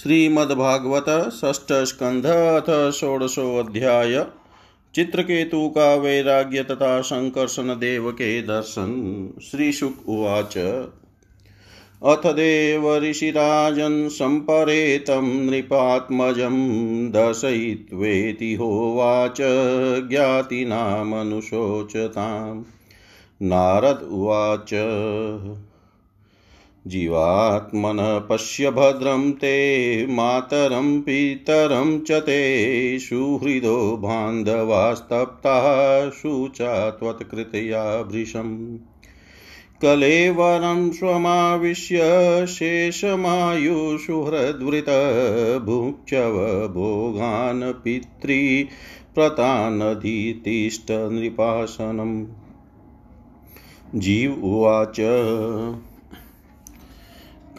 श्रीमद्भागवत षष्ठ स्कंध अथ षोडशो अध्याय चित्रकेतु का वैराग्य तथा संकर्षण देव के दर्शन। श्रीशुक उवाच अथ देव ऋषिराजन संपरेतं नृपात्मजं दर्शयित्वेति होवाच ज्ञातिनामनुशोचताम्। नारद उवाच जीवात्मन पश्य भद्रं ते मातरं पितरं च ते सुहृदो बान्धवास्तप्ता शुचा त्वत्कृतया भृशं कलेवरं स्वमाविश्य शेषमायुषुहृद्वृत भुक्ष्यव भोगान् पितृप्रतानधितिष्ठ नृपासनम्। जीव उवाच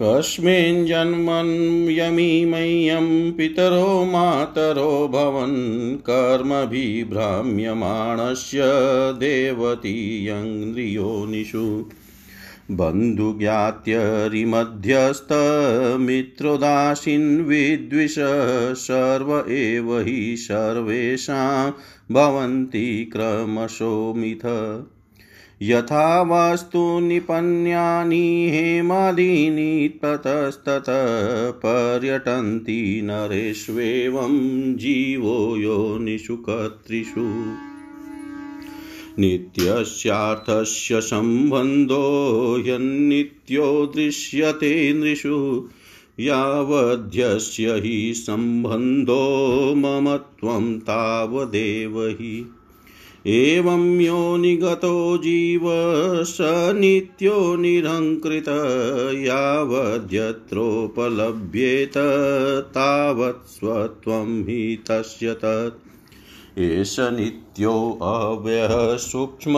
कस्मिन् जन्मन् यमी मह्यं पितरो मातरो भवन् कर्मभिभ्राम्यमाणस्य देवतीयन्द्रियोनिषु बन्धुज्ञात्यरिमध्यस्थ मित्रोदासीन् विद्विष सर्व एव हि सर्वेषां भवन्ति क्रमशो मिथ। यथा वास्तु निपन्यानि हेमादीनि ततस्तत पर्यटन्ति नरेष्वेवं जीवो योनिषु कर्तृषु। नित्यस्यार्थस्य सम्बन्धो यन्नित्यो दृश्यते नृषु यावद्यस्य हि सम्बन्धो ममत्वं तावदेव हि। एवं योनिगतो जीव स नित्यो निरंकृत यावद्यत्रोपलभ्येत तावत् स्वत्वं हि तस्य तत्। एष नित्यो अव्ययः सूक्ष्म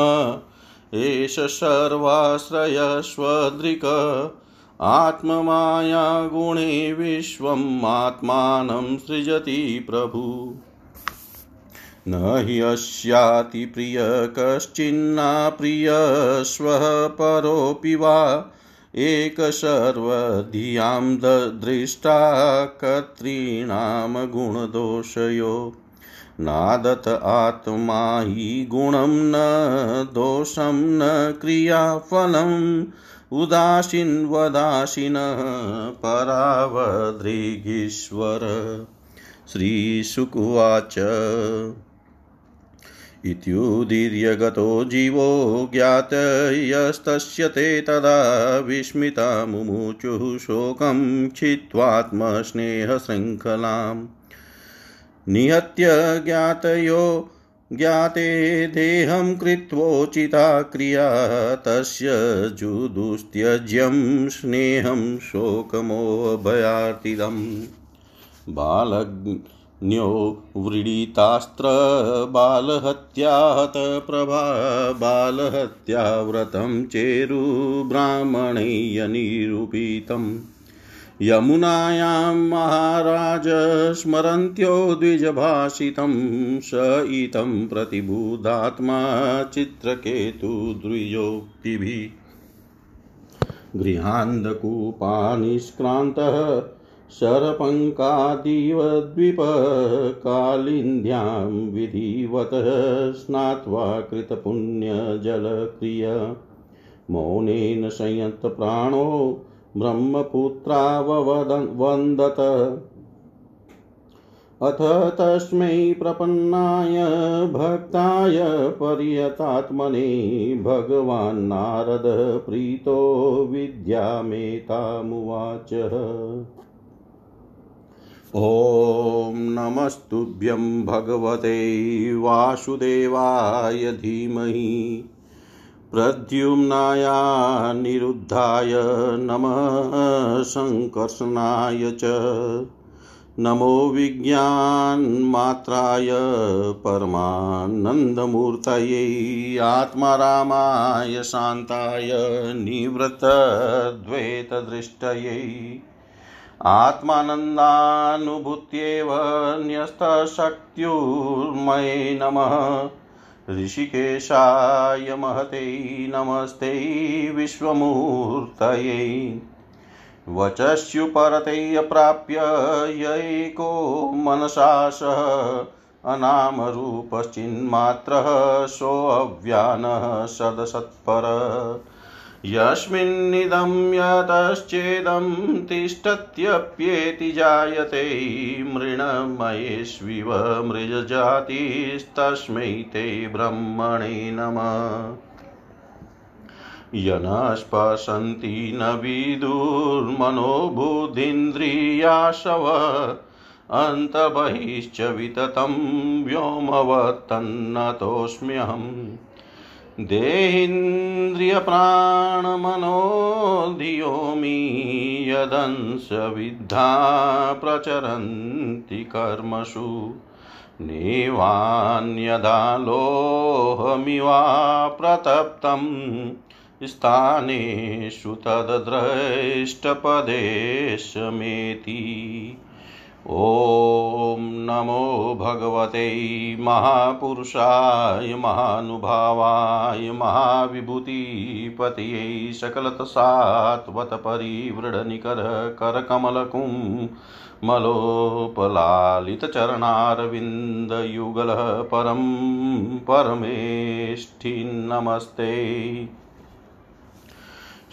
एष सर्वाश्रयः स्वदृक् आत्ममाया गुणे विश्वम् आत्मानं सृजति प्रभु। न हि अस्याति प्रिय कश्चिन्ना प्रिय स्वः परोऽपि वा एक सर्वधियां दृष्टा कर्तॄणां गुणदोषयो। नादत आत्मा हि गुणं न दोषं न क्रियाफलम् उदासीनवदासीनः परावदृगीश्वर। श्रीशुक उवाच इत्युदीर्य गतो जीवो ज्ञातयस्तस्य ते तदा विस्मिता मुमुचुः शोकं छित्त्वात्मस्नेहशृङ्खलां। निहत्य ज्ञातयो ज्ञाते देहं कृत्वोचिता क्रिया तस्य जुदुस्त्यज्यं स्नेहं शोकमोभयार्तिदम्। बालज्ञो व्रीडितास्त्र बालहत्याहत प्रभा बालहत्याव्रतं चेरु ब्राह्मणेय निरूपितम्। यमुनायां महाराज स्मरन्त्यो द्विजभाषितं स इतं प्रतिबुधात्मा चित्रकेतु द्विजोक्तिभिः। गृहान्धकूपानिष्क्रान्तः शरपङ्कादिव द्वीपकालिन्द्यां विधिवतः स्नात्वा कृतपुण्यजलक्रिया। मौनेन संयतप्राणो ब्रह्मपुत्राववन्दत अथ तस्मै प्रपन्नाय भक्ताय पर्यतात्मने भगवान् नारदः प्रीतो विद्यामेतामुवाचः। ॐ नमस्तुभ्यं भगवते वासुदेवाय धीमहि प्रद्युम्नाय निरुद्धाय नमः संकर्षणाय च नमो विज्ञानमात्राय परमानन्दमूर्तये आत्मारामाय शान्ताय निवृत्तद्वैतदृष्टये आत्मानन्दानुभूत्यैव न्यस्तशक्त्युर्मये नमः। ऋषिकेशाय महते नमस्ते विश्वमूर्तये वचस्युपरतैर्प्राप्य यैको मनसा सह अनामरूपश्चिन्मात्रः सोऽव्यानः सदसत्पर यस्मिन्निदं यतश्चेदं तिष्ठत्यप्येति जायते मृण्मयेष्विव मृजजातिस्तस्मै ते ब्रह्मणे नमः यनस्पशन्ति न विदुर्मनो बुद्धिन्द्रियाशव अन्तर्बहिश्च विततं व्योमवत्तन्नतोऽस्म्यहम् देहेन्द्रियप्राणमनो धियोमि यदंशविद्धा प्रचरन्ति कर्मसु नैवान्यदा लोहमिवा प्रतप्तम् स्थानेषु तद्द्रष्टपदेशमेति ॐ नमो भगवते महापुरुषाय महानुभावाय महाविभूतिपतये सकलतसात्वतपरिव्रढनिकर करकमलकुम्मलोपलालितचरणारविन्दयुगलः परं परमेष्ठी नमस्ते।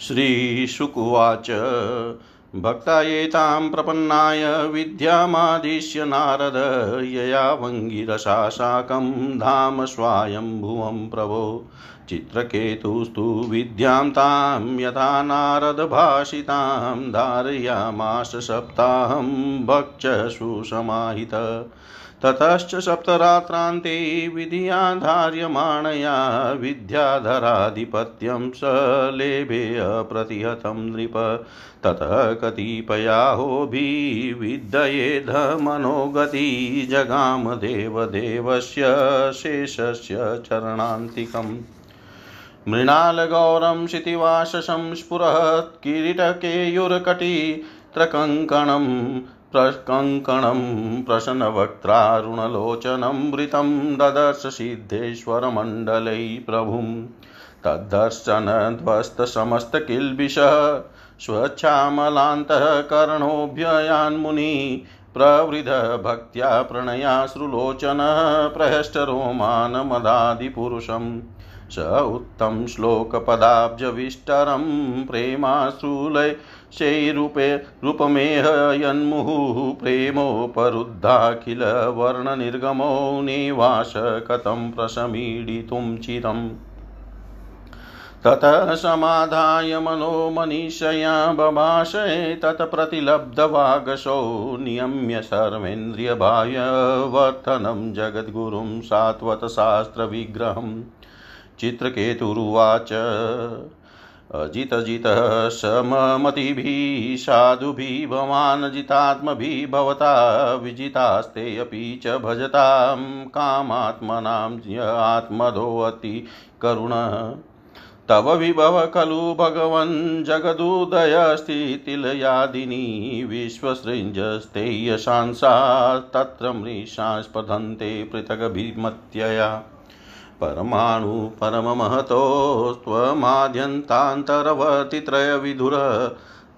श्रीशुकुवाच भक्तायेतां प्रपन्नाय विद्यामादिश्य नारद यया वङ्गिरसा साकं धाम स्वायम्भुवं प्रभो चित्रकेतुस्तु विद्यां तां यथा नारदभाषितां धारयामास सप्ताहं भक्षसु समाहितः ततश्च सप्तरात्रान्ते विधियाधार्यमाणया विद्याधराधिपत्यं स लेभे अप्रतिहतं नृप ततः कतिपयाहोभिः विद्येधमनोगति जगाम देवदेवस्य शेषस्य चरणान्तिकम् मृणालगौरं क्षितिवाशसं स्फुरत् किरीटकेयूरकटित्रकङ्कणं प्रकङ्कणं प्रसन्नवक्त्रारुणलोचनं वृतं ददर्श सिद्धेश्वरमण्डलै प्रभुं तद्दर्शनध्वस्तसमस्तकिल्बिषः स्वच्छामलान्तःकरणोऽभ्ययान्मुनि प्रवृद्धभक्त्या प्रणयाश्रुलोचनः प्रहष्टरोमानमदादिपुरुषम् स उत्तम श्लोकपदाब्जविष्टरं प्रेमाश्रुलैश्चैरूपे रूपमेह यन्मुहुः प्रेमोपरुद्धाखिलवर्णनिर्गमो निवास कथं प्रशमीडितुं चिरम् ततः समाधाय मनोमनीषया बभाषे तत्प्रतिलब्धवागशो नियम्य सर्वेन्द्रियभाववर्तनं जगद्गुरुं सात्वतशास्त्रविग्रहम् चित्रकेतुरुवाच अजितजितः सममतिभिः साधुभिः भवान् जितात्मभिः भवता विजितास्ते अपि च भजतां कामात्मनां आत्मदोऽति करुणः तव विभव खलु भगवन् जगदुदयस्थितिलयादिनी विश्वसृञ्जस्ते यशांसा तत्र मृषास्पदन्ते पृथगभिमत्यया परमाणु परममहतो त्वमाद्यन्तान्तरवर्तित्रयविधुर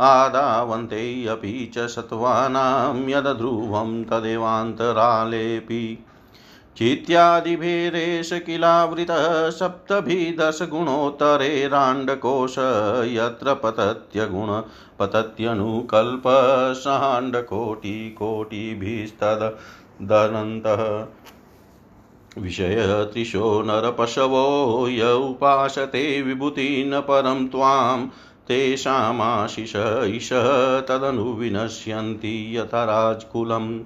आदावन्ते अपि च सत्त्वानां यद्ध्रुवं तदेवान्तरालेऽपि चित्यादिभिरेष किलावृतः सप्तभिदशगुणोत्तरे राण्डकोश यत्र पतत्यगुणपतत्यनुकल्पसहाण्डकोटिकोटिभिस्तदनन्तः विषयत्रिशो नरपशवो य उपासते विभूतिं परं त्वां तेषामाशिष ईश तदनुविनश्यन्ति यतराजकुलम्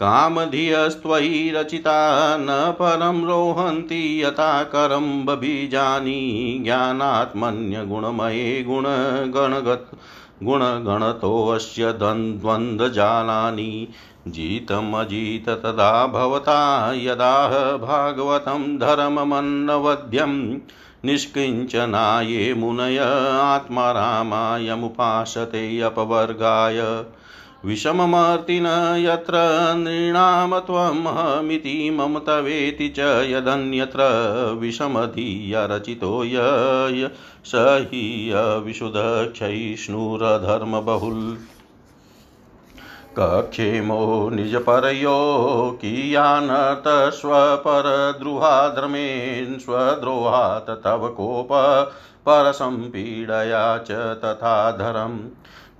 कामधियस्त्वयि रचिता न परं रोहन्ति यथा करं बबीजानि ज्ञानात्मन्यगुणमये गुणगणतोऽस्य द्वन्द्वजालानि जीतमजीत तदा भवता यदा भागवतं धर्ममन्नवध्यं निष्किञ्चनाये मुनय आत्मारामायमुपासते अपवर्गाय विषममर्तिन यत्र नृणाम त्वं हमिति मम तवेति च यदन्यत्र विषमधिया रचितो य स हि अविशुद्धक्षयिष्णुरधर्मबहुल कक्षेमो निजपरयो कियानतस्वपरद्रुहाद्रमेन् स्वद्रोहात् तव कोप परसंपीडया च तथाधरम्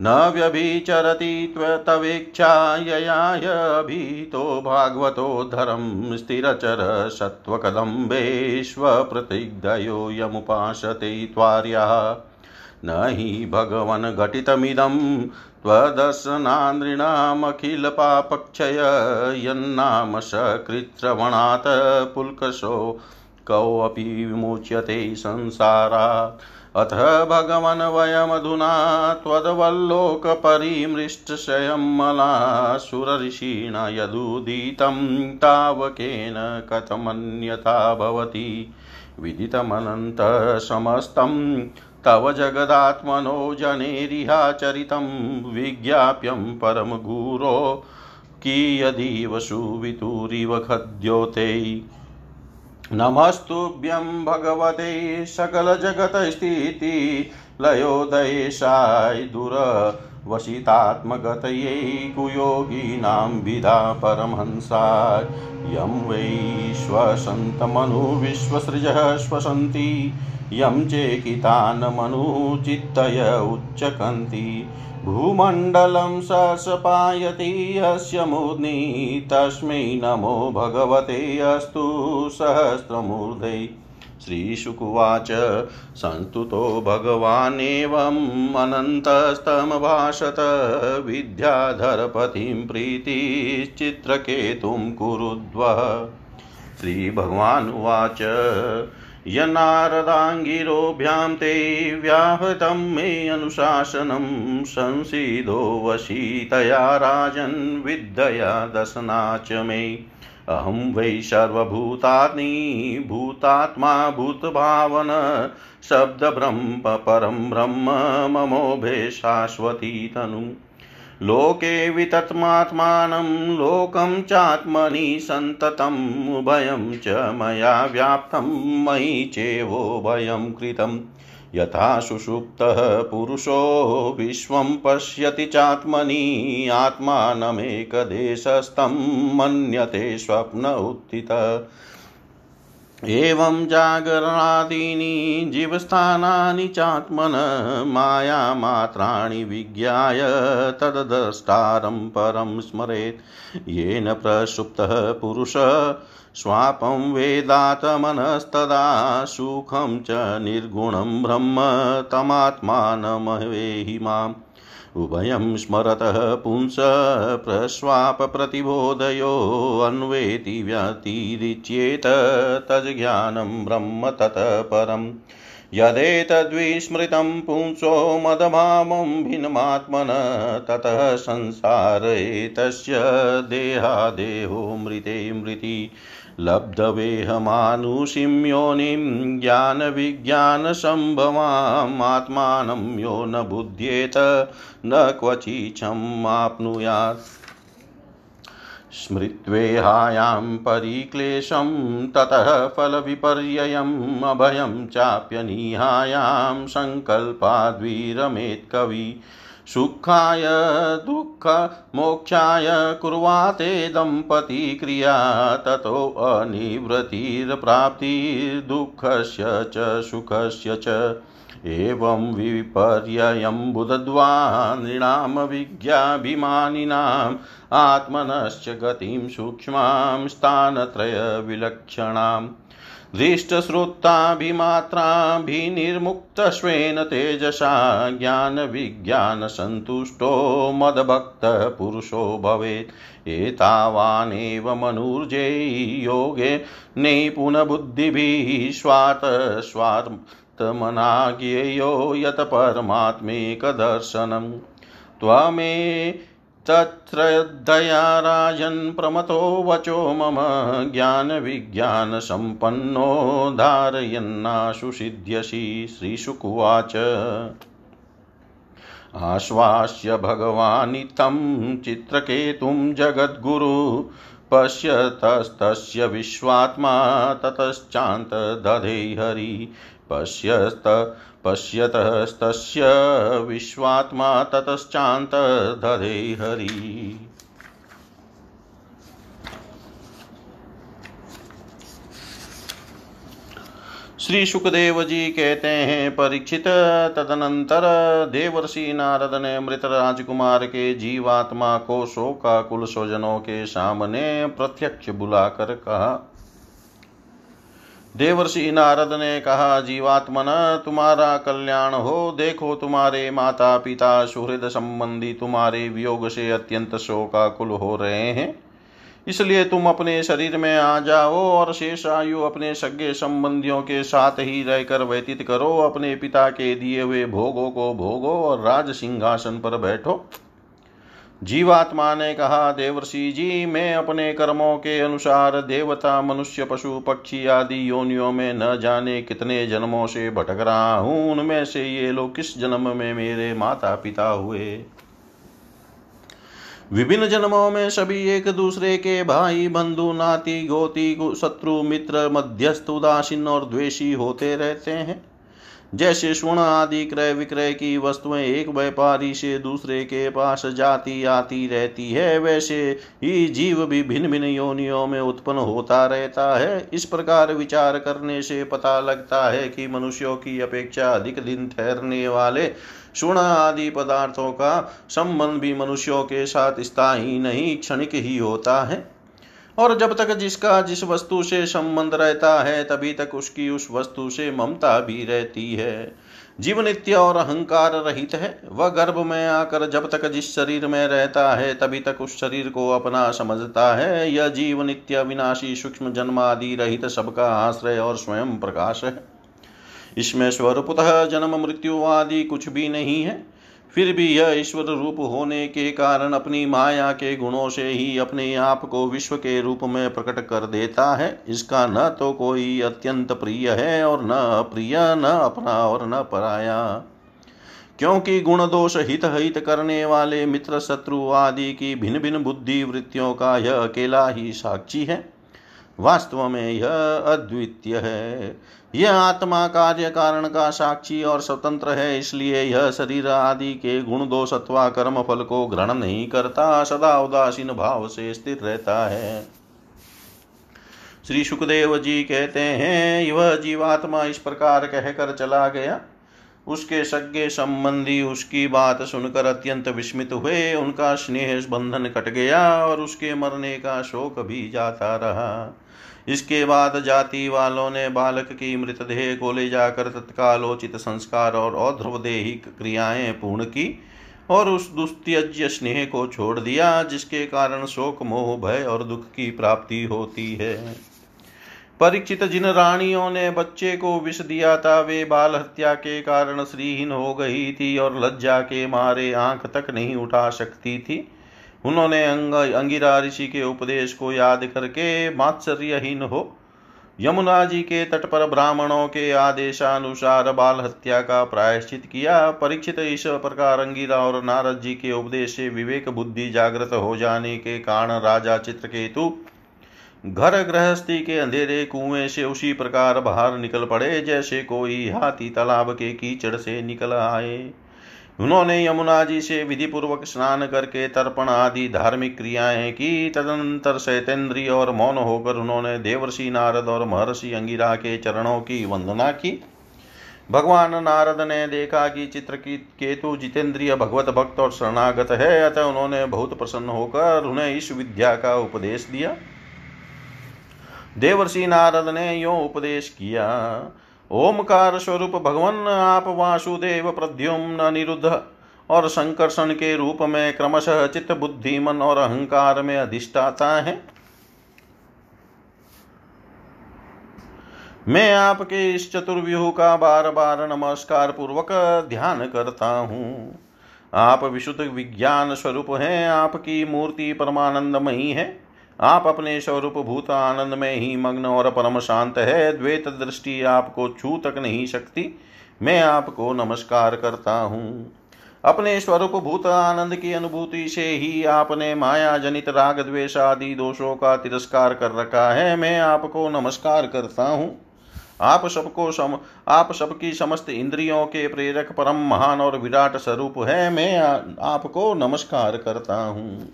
न व्यभिचरति त्ववेक्षा ययाय भीतो भागवतो धरम स्थिरचर सत्वकदम्बेश्व प्रतिग्धयो यमुपाशते त्वार्यः न हि भगवन् घटितमिदं त्वदर्शनानृणामखिल पापक्षय यन्नाम सकृत्रवणात् पुल्कशो कोऽपि विमुच्यते संसारा अथ भगवन् वयमधुना त्वदवल्लोकपरिमृष्टशयं मलासुरऋषिणा यदुदीतं तावकेन कथमन्यथा भवति विदितमनन्तसमस्तं तव जगदात्मनो जनेरिहाचरितं विज्ञाप्यं परमगुरो कियदिव सुवितुरिव खद्योते नमस्तुभ्यं भगवते सकलजगतस्थितिलयोदयेशाय दुरवसितात्मगतये कुयोगिनां विदा परमहंसाय यं वै श्वसन्तमनु विश्वसृजः श्वसन्ति यं चेकितान् मनुचित्तय उच्चकन्ति भूमण्डलं सपायति अस्य मूर्ध्नि तस्मै नमो भगवते अस्तु सहस्रमूर्धे श्रीशुकुवाच संस्तुतो भगवानेवम् अनन्तस्तम भाषत विद्याधरपतिं प्रीतिश्चित्रकेतुं कुरुद्वः श्रीभगवानुवाच यनारदांगिरोभ्यां ते व्याहृतं मे अनुशासनं संसीदो वशीतया राजन् विद्यया दशना च मे अहं वै सर्वभूतात्मा भूतात्मा भूतभावन शब्दब्रह्म परं ब्रह्म ममोभे शाश्वती तनु लोके वितत्मात्मानं लोकं चात्मनि संततं उभयं च मया व्याप्तं मयि चेवोभयं कृतं यथा सुषुप्तः पुरुषो विश्वं पश्यति चात्मनि आत्मानमेकदेशस्थं मन्यते स्वप्न उत्थितः एवं जागरणादीनि जीवस्थानानि चात्मन मायामात्राणि विज्ञाय तद्द्रष्टारं परं स्मरेत् येन प्रसुप्तः पुरुषः स्वापं वेदात्मनस्तदा सुखं च निर्गुणं ब्रह्म तमात्मानमवेहि माम् उभयं स्मरतः पुंस प्रस्वाप प्रतिबोधयो अन्वेति व्यतिरिच्येत तज्ज्ञानं ब्रह्म ततः परम् यदेतद्विस्मृतं पुंसो मदभावं भिन्नमात्मनः ततः संसारे तस्य देहादेहो मृते मृति लब्धवेहमानुषीं योनिं ज्ञानविज्ञानसम्भवामात्मानं यो न बुध्येत न क्वचिच्छम् आप्नुयात् स्मृत्वेहायां परिक्लेशं ततः फलविपर्ययम् अभयं चाप्यनिहायां संकल्पाद्विरमेत् कवि सुखाय दुःख मोक्षाय कुर्वाते दंपती क्रिया ततो अनिवृत्तिर्प्राप्तिर्दुःखस्य च सुखस्य च एवं विपर्ययं बुद्धवा नृणाम विज्ञाभिमानिनाम् आत्मनश्च गतिं सूक्ष्मां स्थानत्रय विलक्षणाम् दृष्टश्रुताभिमात्राभिनिर्मुक्तश्वेन तेजसा ज्ञानविज्ञानसन्तुष्टो मद्भक्तः पुरुषो भवेत् एतावानेव मनुर्जे योगे नैपुनबुद्धिभिः स्वार्थमनाज्ञेयो यत् परमात्मैकदर्शनं त्वमे तत्रदया राजन् प्रमथो वचो मम ज्ञानविज्ञानसम्पन्नो धारयन्नाशु सिद्ध्यसि श्रीशुकुवाच आश्वास्य भगवानितं चित्रकेतुं जगद्गुरु पश्यतस्तस्य विश्वात्मा ततश्चान्त दधे हरि पश्यतस्तस्य विश्वात्मा ततश्चान्त दधे हरि। श्री सुखदेव जी कहते हैं, परीक्षित, तदनंतर देवर्षि नारद ने मृत राजकुमार के जीवात्मा को शोकाकुल स्वजनों के सामने प्रत्यक्ष बुलाकर कहा। देवर्षि नारद ने कहा, जीवात्मन, तुम्हारा कल्याण हो। देखो, तुम्हारे माता पिता सुहृद संबंधी तुम्हारे वियोग से अत्यंत शोकाकुल हो रहे हैं, इसलिए तुम अपने शरीर में आ जाओ और शेष आयु अपने सगे संबंधियों के साथ ही रहकर व्यतीत करो। अपने पिता के दिए हुए भोगों को भोगो और राज सिंहासन पर बैठो। जीवात्मा ने कहा, देवर्षि जी, मैं अपने कर्मों के अनुसार देवता, मनुष्य, पशु, पक्षी आदि योनियों में न जाने कितने जन्मों से भटक रहा हूँ। उनमें से ये लोग किस जन्म में मेरे माता पिता हुए। विभिन्न जन्मों में सभी एक दूसरे के भाई, बंधु, नाती, गोती, शत्रु, मित्र, मध्यस्थ, उदासीन और द्वेषी होते रहते हैं। जैसे स्वर्ण आदि क्रय विक्रय की वस्तुएं एक व्यापारी से दूसरे के पास जाती आती रहती है, वैसे ही जीव भी भिन्न भिन्न योनियों में उत्पन्न होता रहता है। इस प्रकार विचार करने से पता लगता है कि मनुष्यों की अपेक्षा अधिक दिन ठहरने वाले स्वर्ण आदि पदार्थों का संबंध भी मनुष्यों के साथ स्थायी नहीं, क्षणिक ही होता है। और जब तक जिसका जिस वस्तु से संबंध रहता है, तभी तक उसकी उस वस्तु से ममता भी रहती है। जीव नित्य और अहंकार रहित है। वह गर्भ में आकर जब तक जिस शरीर में रहता है, तभी तक उस शरीर को अपना समझता है। यह जीव नित्य, विनाशी, सूक्ष्म, जन्मादि रहित, सबका आश्रय और स्वयं प्रकाश है। इसमें स्वरूपतः जन्म, मृत्यु आदि कुछ भी नहीं है। फिर भी यह ईश्वर रूप होने के कारण अपनी माया के गुणों से ही अपने आप को विश्व के रूप में प्रकट कर देता है। इसका न तो कोई अत्यंत प्रिय है और न अप्रिय, न अपना और न पराया, क्योंकि गुण दोष हित हित करने वाले मित्र, शत्रु आदि की भिन्न भिन्न बुद्धि वृत्तियों का यह अकेला ही साक्षी है। वास्तव में यह अद्वितीय है। यह आत्मा कार्य कारण का साक्षी और स्वतंत्र है, इसलिए यह शरीर आदि के गुण दोष अथवा कर्म फल को ग्रहण नहीं करता, सदा उदासीन भाव से स्थित रहता है। श्री सुखदेव जी कहते हैं, वह जीवात्मा इस प्रकार कहकर चला गया। उसके सगे संबंधी उसकी बात सुनकर अत्यंत विस्मित हुए। उनका स्नेह बंधन कट गया और उसके मरने का शोक भी जाता रहा। इसके बाद जाति वालों ने बालक की मृतदेह को ले जाकर तत्कालोचित संस्कार और औध्रवदेहिक क्रियाएं पूर्ण की और उस दुस्त्यज्य स्नेह को छोड़ दिया, जिसके कारण शोक, मोह, भय और दुख की प्राप्ति होती है। परीक्षित, जिन रानियों ने बच्चे को विष दिया था, वे बाल हत्या के कारण श्रीहीन हो गई थी और लज्जा के मारे आंख तक नहीं उठा सकती थी। उन्होंने अंगिरा ऋषि के उपदेश को याद करके मात्सर्यहीन हो यमुना जी के तट पर ब्राह्मणों के आदेशानुसार बाल हत्या का प्रायश्चित किया। परीक्षित, इस प्रकार अंगिरा और नारद जी के उपदेश से विवेक बुद्धि जागृत हो जाने के कारण राजा चित्रकेतु घर गृहस्थी के अंधेरे कुएं से उसी प्रकार बाहर निकल पड़े, जैसे कोई हाथी तालाब के कीचड़ से निकल आए। उन्होंने यमुना जी से विधिपूर्वक स्नान करके तर्पण आदि धार्मिक क्रियाएं की। तदनंतर शैतेंद्रिय और मौन होकर उन्होंने देवर्षि नारद और महर्षि अंगिरा के चरणों की वंदना की। भगवान नारद ने देखा कि चित्रकेतु जितेंद्रिय, भगवत भक्त और शरणागत है, अतः उन्होंने बहुत प्रसन्न होकर उन्हें इस विद्या का उपदेश दिया। देवर्षि नारद ने यों उपदेश किया, ओमकार स्वरूप भगवान, आप वासुदेव, प्रद्युम्न, अनिरुद्ध और संकर्षण के रूप में क्रमशः चित्त, बुद्धि, मन और अहंकार में अधिष्ठाता हैं। मैं आपके इस चतुर्व्यूह का बार बार नमस्कार पूर्वक ध्यान करता हूँ। आप विशुद्ध विज्ञान स्वरूप हैं। आपकी मूर्ति परमानंदमयी है। आप अपने स्वरूप भूत आनंद में ही मग्न और परम शांत है। द्वैत दृष्टि आपको छू तक नहीं सकती। मैं आपको नमस्कार करता हूँ। अपने स्वरूपभूत आनंद की अनुभूति से ही आपने माया जनित राग द्वेष आदि दोषों का तिरस्कार कर रखा है। मैं आपको नमस्कार करता हूँ। आप सबकी समस्त इंद्रियों के प्रेरक परम महान और विराट स्वरूप है। मैं आपको नमस्कार करता हूँ।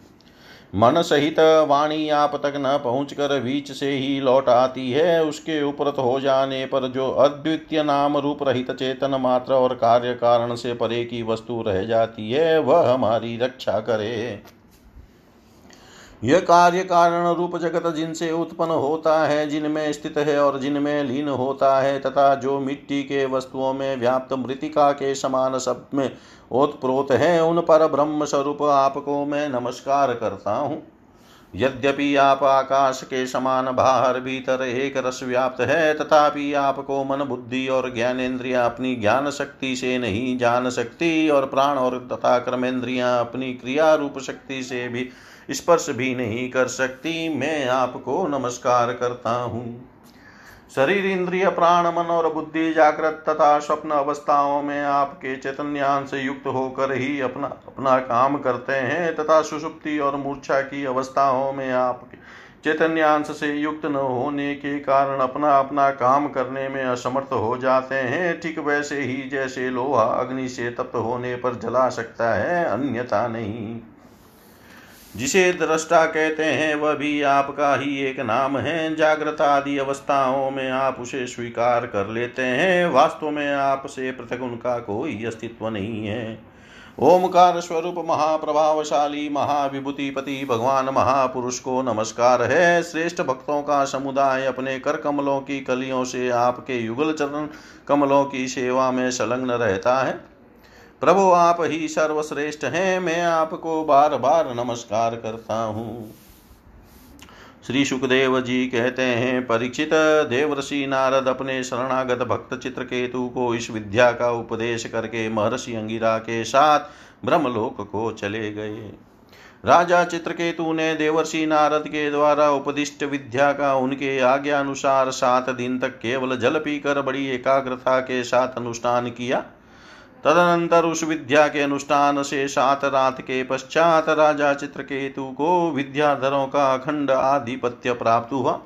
मन सहित वाणी आप तक न पहुंचकर बीच से ही लौट आती है। उसके उपरत हो जाने पर जो अद्वितीय नाम रूप रहित चेतन मात्र और कार्य कारण से परे की वस्तु रह जाती है, वह हमारी रक्षा करे। यह कार्य कारण रूप जगत जिनसे उत्पन्न होता है, जिनमें स्थित है और जिनमें लीन होता है, तथा जो मिट्टी के वस्तुओं में व्याप्त मृतिका के समान सब में ओतप्रोत है, उन पर ब्रह्म स्वरूप आपको मैं नमस्कार करता हूँ। यद्यपि आप आकाश के समान बाहर भीतर एक रस व्याप्त है, तथापि आपको मन बुद्धि और ज्ञानेन्द्रियाँ अपनी ज्ञान शक्ति से नहीं जान सकती, और प्राण और तथा कर्मेंद्रियाँ अपनी क्रिया रूप शक्ति से भी स्पर्श भी नहीं कर सकती। मैं आपको नमस्कार करता हूँ। शरीर इंद्रिय प्राण मन और बुद्धि जागृत तथा स्वप्न अवस्थाओं में आपके चैतन्यांश से युक्त होकर ही अपना अपना काम करते हैं, तथा सुषुप्ति और मूर्छा की अवस्थाओं में आपके चैतन्यांश से युक्त न होने के कारण अपना अपना काम करने में असमर्थ हो जाते हैं। ठीक वैसे ही जैसे लोहा अग्नि से तप्त होने पर जला सकता है, अन्यथा नहीं। जिसे दृष्टा कहते हैं वह भी आपका ही एक नाम है। जागृत आदि अवस्थाओं में आप उसे स्वीकार कर लेते हैं। वास्तव में आपसे पृथक उनका कोई अस्तित्व नहीं है। ओमकार स्वरूप महाप्रभावशाली महाविभूतिपति भगवान महापुरुष को नमस्कार है। श्रेष्ठ भक्तों का समुदाय अपने कर कमलों की कलियों से आपके युगल चरण कमलों की सेवा में संलग्न रहता है। प्रभु आप ही सर्वश्रेष्ठ हैं। मैं आपको बार बार नमस्कार करता हूँ। श्री सुखदेव जी कहते हैं, परीक्षित, देवर्षि नारद अपने शरणागत भक्त चित्रकेतु को इस विद्या का उपदेश करके महर्षि अंगिरा के साथ ब्रह्मलोक को चले गए। राजा चित्रकेतु ने देवर्षि नारद के द्वारा उपदिष्ट विद्या का उनके आज्ञा अनुसार 7 दिन तक केवल जल पीकर बड़ी एकाग्रता के साथ अनुष्ठान किया। तदनंतर उस विद्या के अनुष्ठान से 7 रात के पश्चात राजा चित्रकेतु को विद्याधरों का अखंड आधिपत्य प्राप्त हुआ।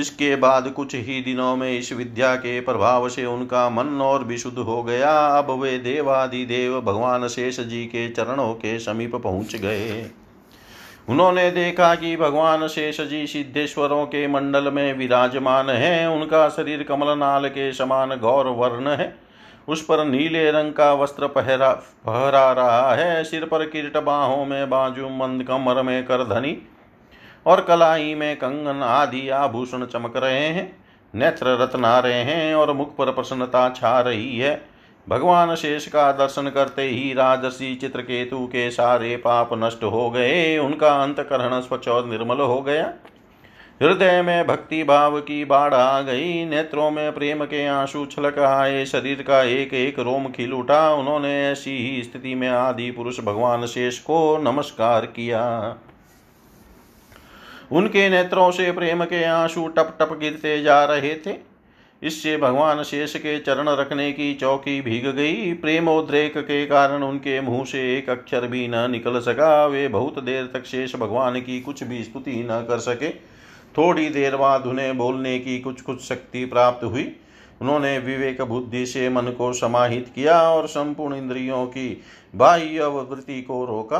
इसके बाद कुछ ही दिनों में इस विद्या के प्रभाव से उनका मन और विशुद्ध हो गया। अब वे देवादिदेव भगवान शेष जी के चरणों के समीप पहुँच गए। उन्होंने देखा कि भगवान शेष जी सिद्धेश्वरों के मंडल में विराजमान हैं। उनका शरीर कमलनाल के समान गौर वर्ण है, उस पर नीले रंग का वस्त्र फहरा रहा है। सिर पर किरीट, बाहों में बाजू मंद, कमर में करधनी और कलाई में कंगन आदि आभूषण चमक रहे हैं। नेत्र रत्नारे हैं और मुख पर प्रसन्नता छा रही है। भगवान शेष का दर्शन करते ही राजर्षि चित्रकेतु के सारे पाप नष्ट हो गए। उनका अंतकरण स्वच्छ और निर्मल हो गया। हृदय में भक्ति भाव की बाढ़ आ गई। नेत्रों में प्रेम के आंसू छलक आए। शरीर का एक एक रोम खिल उठा। उन्होंने ऐसी ही स्थिति में आदि पुरुष भगवान शेष को नमस्कार किया। उनके नेत्रों से प्रेम के आंसू टप टप गिरते जा रहे थे। इससे भगवान शेष के चरण रखने की चौकी भीग गई। प्रेमोद्रेक के कारण उनके मुंह से एक अक्षर भी न निकल सका। वे बहुत देर तक शेष भगवान की कुछ भी स्तुति न कर सके। थोड़ी देर बाद उन्हें बोलने की कुछ कुछ शक्ति प्राप्त हुई। उन्होंने विवेक बुद्धि से मन को समाहित किया और संपूर्ण इंद्रियों की बाह्य वृत्ति को रोका।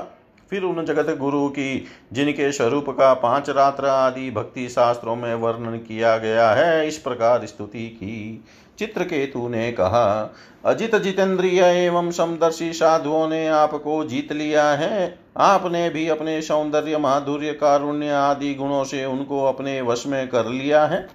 फिर उन जगत गुरु की, जिनके स्वरूप का 5 रात्र आदि भक्ति शास्त्रों में वर्णन किया गया है, इस प्रकार स्तुति की। चित्रकेतु ने कहा, अजित जितेंद्रिय एवं समदर्शी साधुओं ने आपको जीत लिया है। आपने भी अपने सौंदर्य, माधुर्य, कारुण्य आदि गुणों से उनको अपने वश में कर लिया है।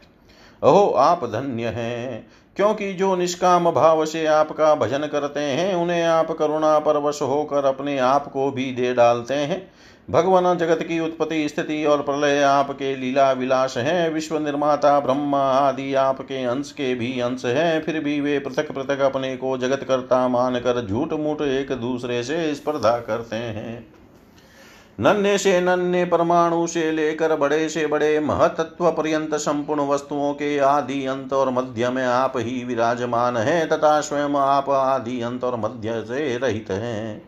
अहो, आप धन्य हैं, क्योंकि जो निष्काम भाव से आपका भजन करते हैं उन्हें आप करुणा पर वश होकर अपने आप को भी दे डालते हैं। भगवान जगत की उत्पत्ति, स्थिति और प्रलय आपके लीला विलास हैं। विश्व निर्माता ब्रह्मा आदि आपके अंश के भी अंश हैं। फिर भी वे पृथक पृथक अपने को जगत कर्ता मानकर झूठ मूठ एक दूसरे से स्पर्धा करते हैं। नन्हे से नन्हे परमाणु से लेकर बड़े से बड़े महतत्व पर्यंत संपूर्ण वस्तुओं के आदि अंत और मध्य में आप ही विराजमान हैं तथा स्वयं आप आदि अंत और मध्य से रहित हैं,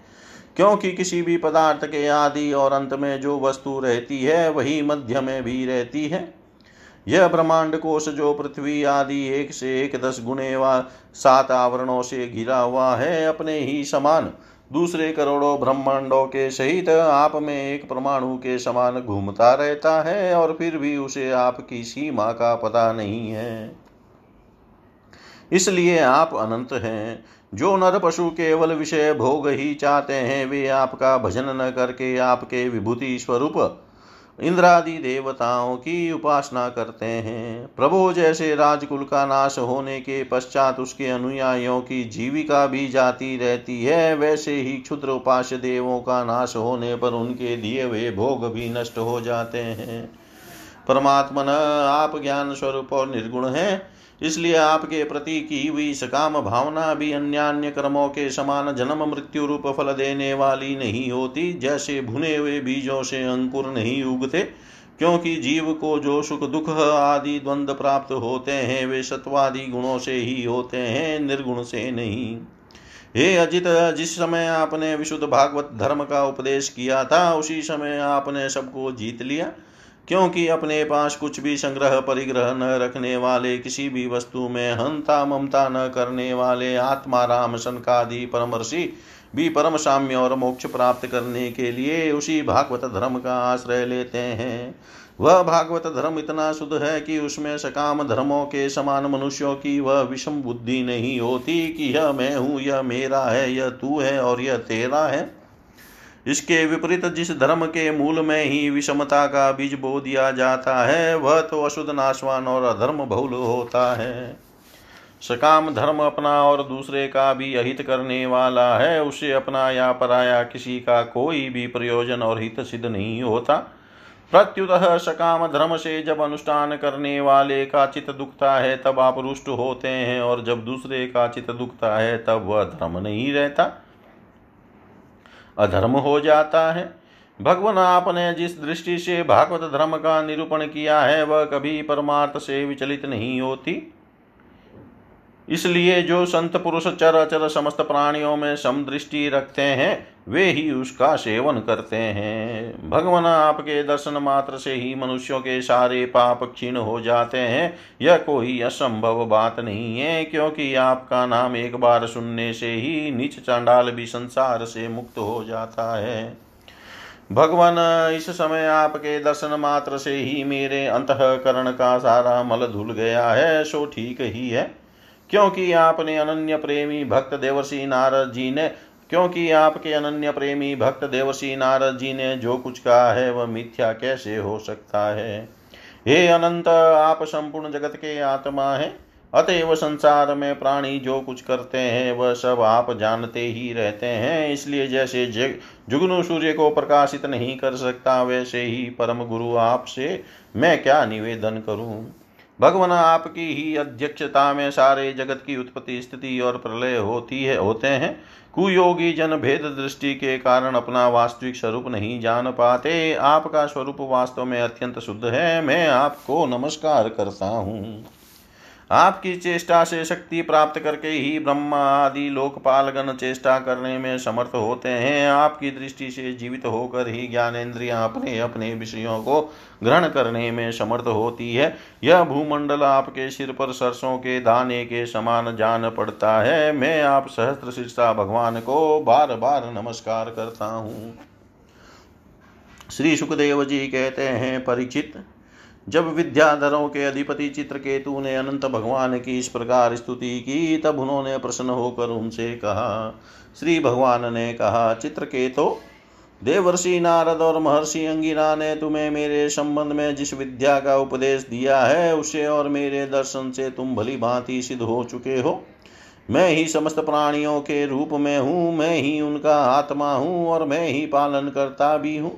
क्योंकि किसी भी पदार्थ के आदि और अंत में जो वस्तु रहती है वही मध्य में भी रहती है। यह ब्रह्मांड कोश जो पृथ्वी आदि 1 से 1 10 गुने व 7 आवरणों से घिरा हुआ है, अपने ही समान दूसरे करोड़ों ब्रह्मांडों के सहित आप में एक परमाणु के समान घूमता रहता है और फिर भी उसे आपकी सीमा का पता नहीं है। इसलिए आप अनंत हैं। जो नर पशु केवल विषय भोग ही चाहते हैं वे आपका भजन न करके आपके विभूति स्वरूप इंद्रादि देवताओं की उपासना करते हैं। प्रभो जैसे राजकुल का नाश होने के पश्चात उसके अनुयायियों की जीविका भी जाती रहती है, वैसे ही क्षुद्र उपास्य देवों का नाश होने पर उनके दिए हुए भोग भी नष्ट हो जाते हैं। परमात्मन आप ज्ञान स्वरूप और निर्गुण हैं, इसलिए आपके प्रति की हुई सकाम भावना भी अन्यान्य कर्मों के समान जन्म मृत्यु रूप फल देने वाली नहीं होती। जैसे भुने हुए बीजों से अंकुर नहीं उगते, क्योंकि जीव को जो सुख दुख आदि द्वंद्व प्राप्त होते हैं वे सत्वादि गुणों से ही होते हैं, निर्गुण से नहीं। हे अजित, जिस समय आपने विशुद्ध भागवत धर्म का उपदेश किया था उसी समय आपने सबको जीत लिया, क्योंकि अपने पास कुछ भी संग्रह परिग्रह न रखने वाले, किसी भी वस्तु में हंता ममता न करने वाले, आत्मा राम सनकादि परमर्षि भी परम साम्य और मोक्ष प्राप्त करने के लिए उसी भागवत धर्म का आश्रय लेते हैं। वह भागवत धर्म इतना शुद्ध है कि उसमें सकाम धर्मों के समान मनुष्यों की वह विषम बुद्धि नहीं होती कि यह मैं हूँ, यह मेरा है, यह तू है और यह तेरा है। इसके विपरीत जिस धर्म के मूल में ही विषमता का बीज बो दिया जाता है वह तो अशुद्ध, नाशवान और अधर्म बहुल होता है। सकाम धर्म अपना और दूसरे का भी अहित करने वाला है, उसे अपना या पराया किसी का कोई भी प्रयोजन और हित सिद्ध नहीं होता। प्रत्युतः सकाम धर्म से जब अनुष्ठान करने वाले का चित्त दुखता है तब आप रुष्ट होते हैं, और जब दूसरे का चित्त दुखता है तब वह धर्म नहीं रहता, अधर्म हो जाता है। भगवान आपने जिस दृष्टि से भागवत धर्म का निरूपण किया है वह कभी परमार्थ से विचलित नहीं होती। इसलिए जो संत पुरुष चर अचर समस्त प्राणियों में समदृष्टि रखते हैं वे ही उसका सेवन करते हैं। भगवान आपके दर्शन मात्र से ही मनुष्यों के सारे पाप क्षीण हो जाते हैं, यह कोई असंभव बात नहीं है, क्योंकि आपका नाम एक बार सुनने से ही नीच चांडाल भी संसार से मुक्त हो जाता है। भगवान इस समय आपके दर्शन मात्र से ही मेरे अंतःकरण का सारा मल धुल गया है, सो ठीक ही है। क्योंकि आपके अनन्य प्रेमी भक्त देवर्षि नारद जी ने जो कुछ कहा है वह मिथ्या कैसे हो सकता है। हे अनंत, आप संपूर्ण जगत के आत्मा हैं, अतएव संसार में प्राणी जो कुछ करते हैं वह सब आप जानते ही रहते हैं। इसलिए जैसे जुगनू सूर्य को प्रकाशित नहीं कर सकता, वैसे ही परम गुरु आपसे मैं क्या निवेदन करूं। भगवान आपकी ही अध्यक्षता में सारे जगत की उत्पत्ति स्थिति और प्रलय होते हैं। कुयोगी जन भेद दृष्टि के कारण अपना वास्तविक स्वरूप नहीं जान पाते। आपका स्वरूप वास्तव में अत्यंत शुद्ध है, मैं आपको नमस्कार करता हूँ। आपकी चेष्टा से शक्ति प्राप्त करके ही ब्रह्मा आदि लोकपालगण चेष्टा करने में समर्थ होते हैं। आपकी दृष्टि से जीवित होकर ही ज्ञानेन्द्रियां अपने अपने विषयों को ग्रहण करने में समर्थ होती है। यह भूमंडल आपके सिर पर सरसों के दाने के समान जान पड़ता है। मैं आप सहस्त्र शीर्षा भगवान को बार बार नमस्कार करता हूँ। श्री सुखदेव जी कहते हैं, परीक्षित, जब विद्याधरों के अधिपति चित्रकेतु ने अनंत भगवान की इस प्रकार स्तुति की तब उन्होंने प्रसन्न होकर उनसे कहा। श्री भगवान ने कहा, चित्रकेतु, देवर्षि नारद और महर्षि अंगिरा ने तुम्हें मेरे संबंध में जिस विद्या का उपदेश दिया है उसे और मेरे दर्शन से तुम भली भांति सिद्ध हो चुके हो। मैं ही समस्त प्राणियों के रूप में हूँ, मैं ही उनका आत्मा हूँ और मैं ही पालन करता भी हूँ।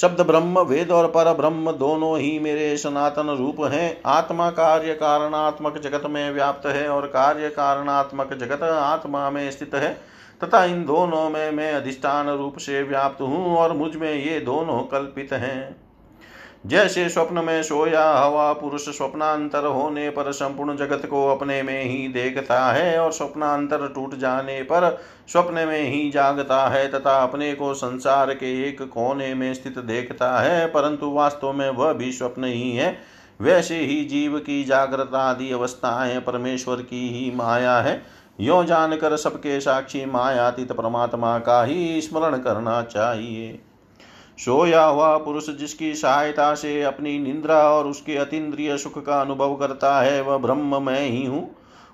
शब्द ब्रह्म, वेद और पर ब्रह्म दोनों ही मेरे सनातन रूप हैं। आत्मा कार्य कारणात्मक जगत में व्याप्त है और कार्य कारणात्मक जगत आत्मा में स्थित है तथा इन दोनों में मैं अधिष्ठान रूप से व्याप्त हूँ और मुझ में ये दोनों कल्पित हैं। जैसे स्वप्न में सोया हुआ पुरुष स्वप्नांतर होने पर संपूर्ण जगत को अपने में ही देखता है और स्वप्नांतर टूट जाने पर स्वप्न में ही जागता है तथा अपने को संसार के एक कोने में स्थित देखता है, परंतु वास्तव में वह भी स्वप्न ही है, वैसे ही जीव की जागृत आदि अवस्थाएं परमेश्वर की ही माया है। यों जानकर सबके साक्षी मायातीत परमात्मा का ही स्मरण करना चाहिए। सोया हुआ पुरुष जिसकी सहायता से अपनी निद्रा और उसके अतीन्द्रिय सुख का अनुभव करता है वह ब्रह्म मैं ही हूँ,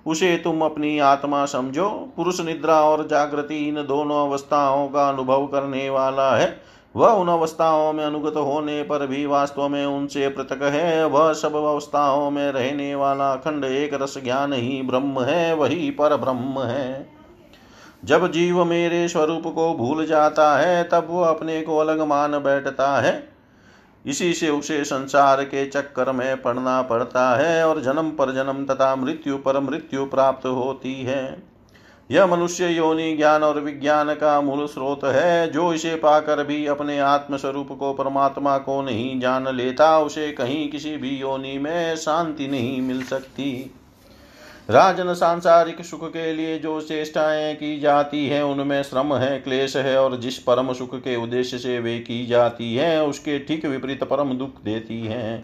उसे तुम अपनी आत्मा समझो। पुरुष निद्रा और जागृति इन दोनों अवस्थाओं का अनुभव करने वाला है। वह उन अवस्थाओं में अनुगत होने पर भी वास्तव में उनसे पृथक है। वह सब अवस्थाओं में रहने वाला अखंड एक रस ज्ञान ही ब्रह्म है, वही पर ब्रह्म है। जब जीव मेरे स्वरूप को भूल जाता है तब वह अपने को अलग मान बैठता है। इसी से उसे संसार के चक्कर में पड़ना पड़ता है और जन्म पर जन्म तथा मृत्यु पर मृत्यु प्राप्त होती है। यह मनुष्य योनि ज्ञान और विज्ञान का मूल स्रोत है। जो इसे पाकर भी अपने आत्मस्वरूप को परमात्मा को नहीं जान लेता उसे कहीं किसी भी योनि में शांति नहीं मिल सकती। राजन सांसारिक सुख के लिए जो चेष्टाएं की जाती हैं उनमें श्रम है, क्लेश है और जिस परम सुख के उद्देश्य से वे की जाती हैं उसके ठीक विपरीत परम दुख देती हैं।